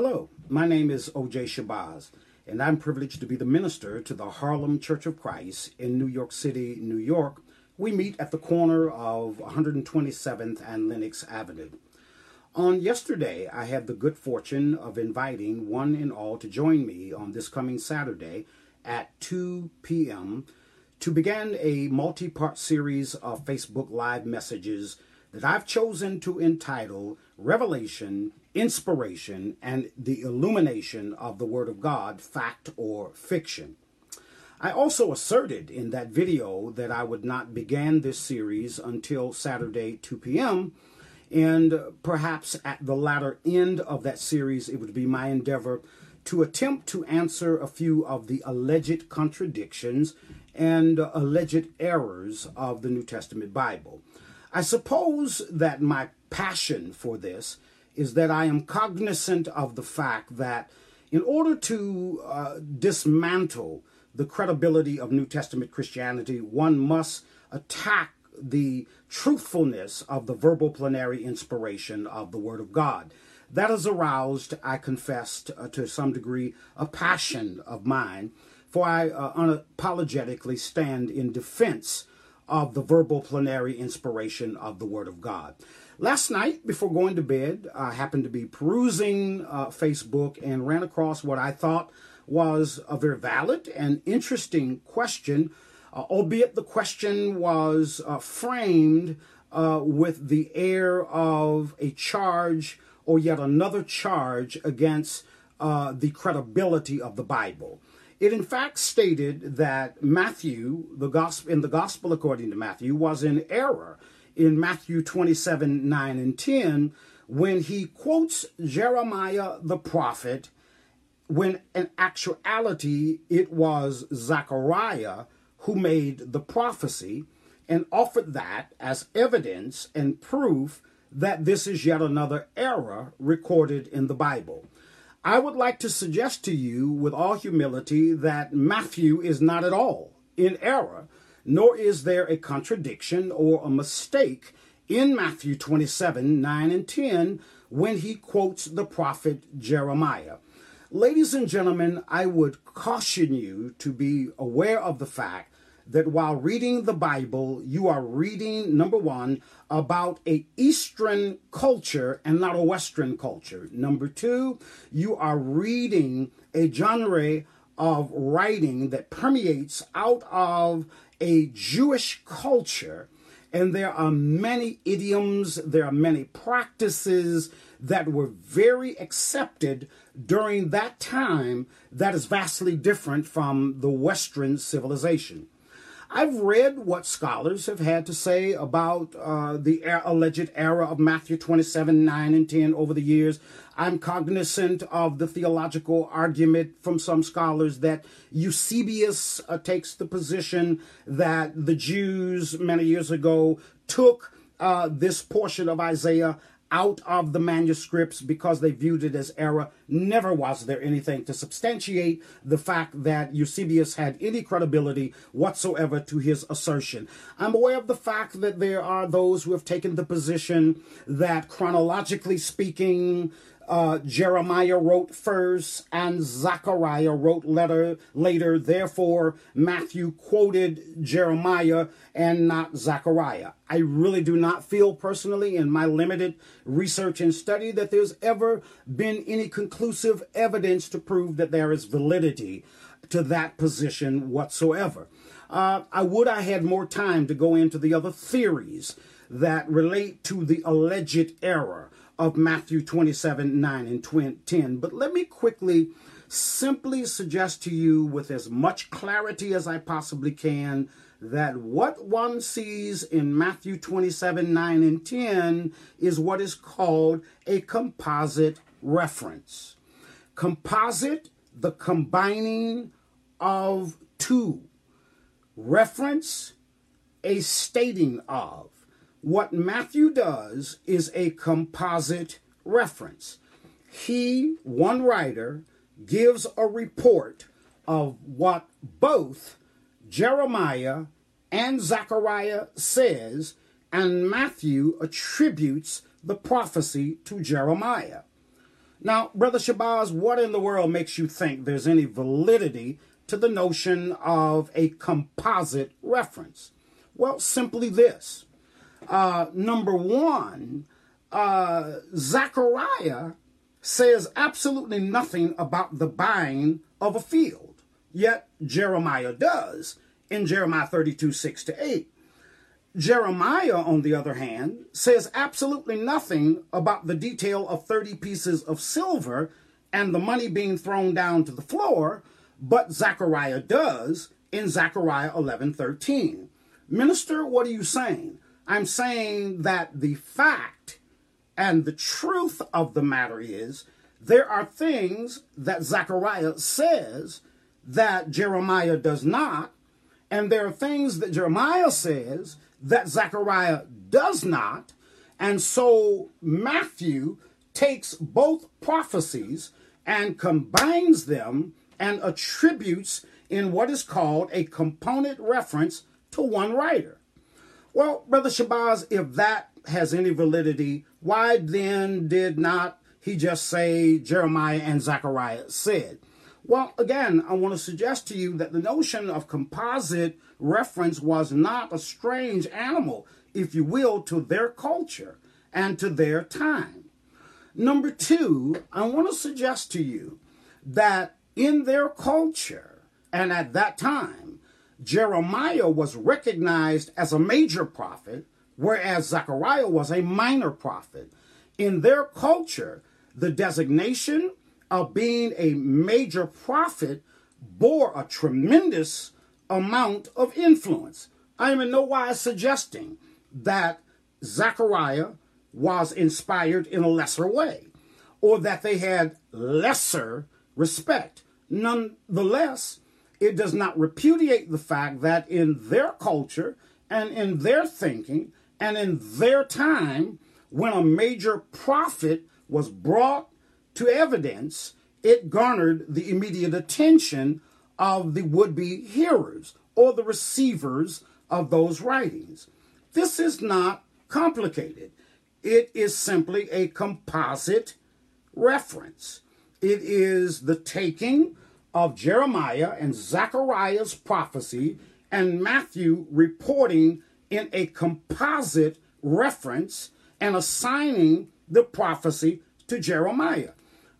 Hello, my name is O.J. Shabazz, and I'm privileged to be the minister to the Harlem Church of Christ in New York City, New York. We meet at the corner of 127th and Lenox Avenue. On yesterday, I had the good fortune of inviting one and all to join me on this coming Saturday at 2 p.m. to begin a multi-part series of Facebook Live messages that I've chosen to entitle Revelation, Inspiration, and the Illumination of the Word of God, Fact or Fiction. I also asserted in that video that I would not begin this series until Saturday 2 p.m., and perhaps at the latter end of that series, it would be my endeavor to attempt to answer a few of the alleged contradictions and alleged errors of the New Testament Bible. I suppose that my passion for this is that I am cognizant of the fact that in order to dismantle the credibility of New Testament Christianity, one must attack the truthfulness of the verbal plenary inspiration of the Word of God. That has aroused, I confess, to some degree, a passion of mine, for I unapologetically stand in defense of the verbal plenary inspiration of the Word of God. Last night, before going to bed, I happened to be perusing Facebook and ran across what I thought was a very valid and interesting question, albeit the question was framed with the air of a charge or yet another charge against the credibility of the Bible. It in fact stated that Matthew, the gospel according to Matthew, was in error in Matthew 27, 9 and 10, when he quotes Jeremiah the prophet, when in actuality it was Zechariah who made the prophecy and offered that as evidence and proof that this is yet another error recorded in the Bible. I would like to suggest to you with all humility that Matthew is not at all in error, nor is there a contradiction or a mistake in Matthew 27, 9 and 10 when he quotes the prophet Jeremiah. Ladies and gentlemen, I would caution you to be aware of the fact that while reading the Bible, you are reading, number one, about an Eastern culture and not a Western culture. Number two, you are reading a genre of writing that permeates out of a Jewish culture, and there are many idioms, there are many practices that were very accepted during that time that is vastly different from the Western civilization. I've read what scholars have had to say about the alleged error of Matthew 27, 9, and 10 over the years. I'm cognizant of the theological argument from some scholars that Eusebius takes the position that the Jews many years ago took this portion of Isaiah out of the manuscripts because they viewed it as error. Never was there anything to substantiate the fact that Eusebius had any credibility whatsoever to his assertion. I'm aware of the fact that there are those who have taken the position that chronologically speaking, Jeremiah wrote first and Zechariah wrote later. Therefore, Matthew quoted Jeremiah and not Zechariah. I really do not feel personally in my limited research and study that there's ever been any conclusive evidence to prove that there is validity to that position whatsoever. I would I had more time to go into the other theories that relate to the alleged error of Matthew 27, 9 and 10. But let me quickly simply suggest to you with as much clarity as I possibly can that what one sees in Matthew 27, 9 and 10 is what is called a composite reference. Composite, the combining of two. Reference, a stating of. What Matthew does is a composite reference. He, one writer, gives a report of what both Jeremiah and Zechariah says, and Matthew attributes the prophecy to Jeremiah. Now, Brother Shabazz, what in the world makes you think there's any validity to the notion of a composite reference? Well, simply this. Number one, Zechariah says absolutely nothing about the buying of a field, yet Jeremiah does in Jeremiah 32:6-8. Jeremiah, on the other hand, says absolutely nothing about the detail of 30 pieces of silver and the money being thrown down to the floor, but Zechariah does in Zechariah 11:13. Minister, what are you saying? I'm saying that the fact and the truth of the matter is there are things that Zechariah says that Jeremiah does not, and there are things that Jeremiah says that Zechariah does not, and so Matthew takes both prophecies and combines them and attributes in what is called a component reference to one writer. Well, Brother Shabazz, if that has any validity, why then did not he just say Jeremiah and Zechariah said? Well, again, I want to suggest to you that the notion of composite reference was not a strange animal, if you will, to their culture and to their time. Number two, I want to suggest to you that in their culture and at that time, Jeremiah was recognized as a major prophet, whereas Zechariah was a minor prophet. In their culture, the designation of being a major prophet bore a tremendous amount of influence. I am in no wise suggesting that Zechariah was inspired in a lesser way or that they had lesser respect. Nonetheless, it does not repudiate the fact that in their culture and in their thinking and in their time, when a major prophet was brought to evidence, it garnered the immediate attention of the would-be hearers or the receivers of those writings. This is not complicated. It is simply a composite reference. It is the taking of Jeremiah and Zechariah's prophecy and Matthew reporting in a composite reference and assigning the prophecy to Jeremiah.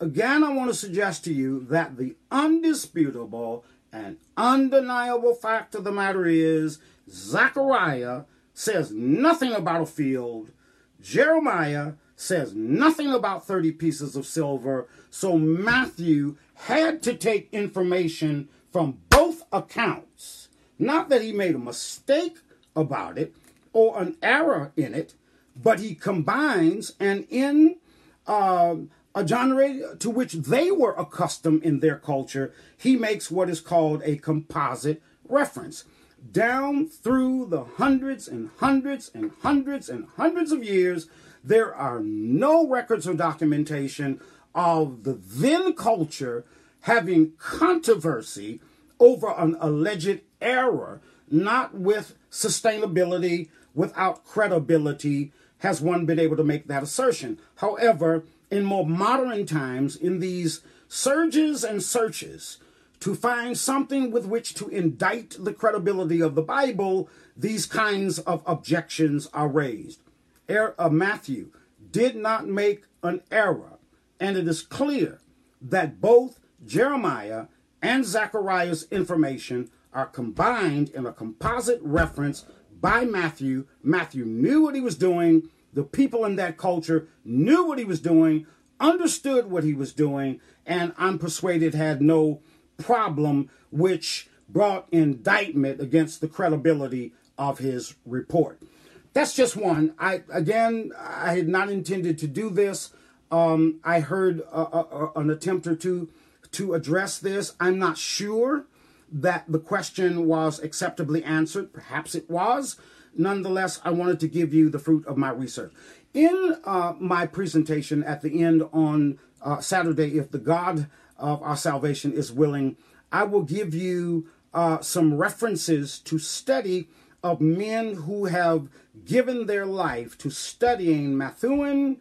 Again, I want to suggest to you that the undisputable and undeniable fact of the matter is Zechariah says nothing about a field. Jeremiah says nothing about 30 pieces of silver. So Matthew had to take information from both accounts. Not that he made a mistake about it or an error in it, but he combines and in a genre to which they were accustomed in their culture, he makes what is called a composite reference. Down through the hundreds and hundreds and hundreds and hundreds of years, there are no records or documentation of the then culture having controversy over an alleged error, not with sustainability, without credibility, has one been able to make that assertion. However, in more modern times, in these surges and searches to find something with which to indict the credibility of the Bible, these kinds of objections are raised. Matthew did not make an error, and it is clear that both Jeremiah and Zechariah's information are combined in a composite reference by Matthew. Matthew knew what he was doing. The people in that culture knew what he was doing, understood what he was doing, and I'm persuaded had no problem which brought indictment against the credibility of his report. That's just one. I had not intended to do this. I heard an attempt or two to address this. I'm not sure that the question was acceptably answered. Perhaps it was. Nonetheless, I wanted to give you the fruit of my research. In my presentation at the end on Saturday, if the God of our salvation is willing, I will give you some references to study of men who have given their life to studying Matthean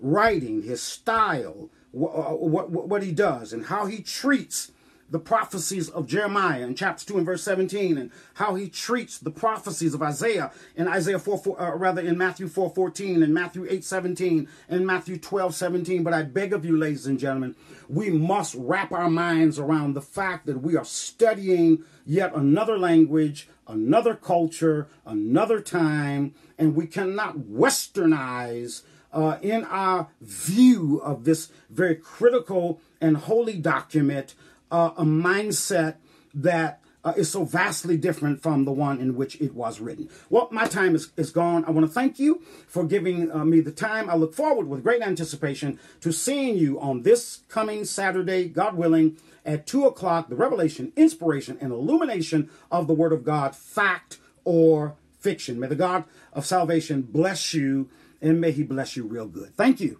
writing, his style, what he does, and how he treats the prophecies of Jeremiah in chapters 2 and verse 17, and how he treats the prophecies of Isaiah in Matthew 4:14 and Matthew 8:17 and Matthew 12:17. But I beg of you, ladies and gentlemen, we must wrap our minds around the fact that we are studying yet another language, another culture, another time, and we cannot westernize in our view of this very critical and holy document a mindset that is so vastly different from the one in which it was written. Well, my time is gone. I want to thank you for giving me the time. I look forward with great anticipation to seeing you on this coming Saturday, God willing, at 2 o'clock, the revelation, inspiration, and illumination of the Word of God, fact or fiction. May the God of salvation bless you, and may he bless you real good. Thank you.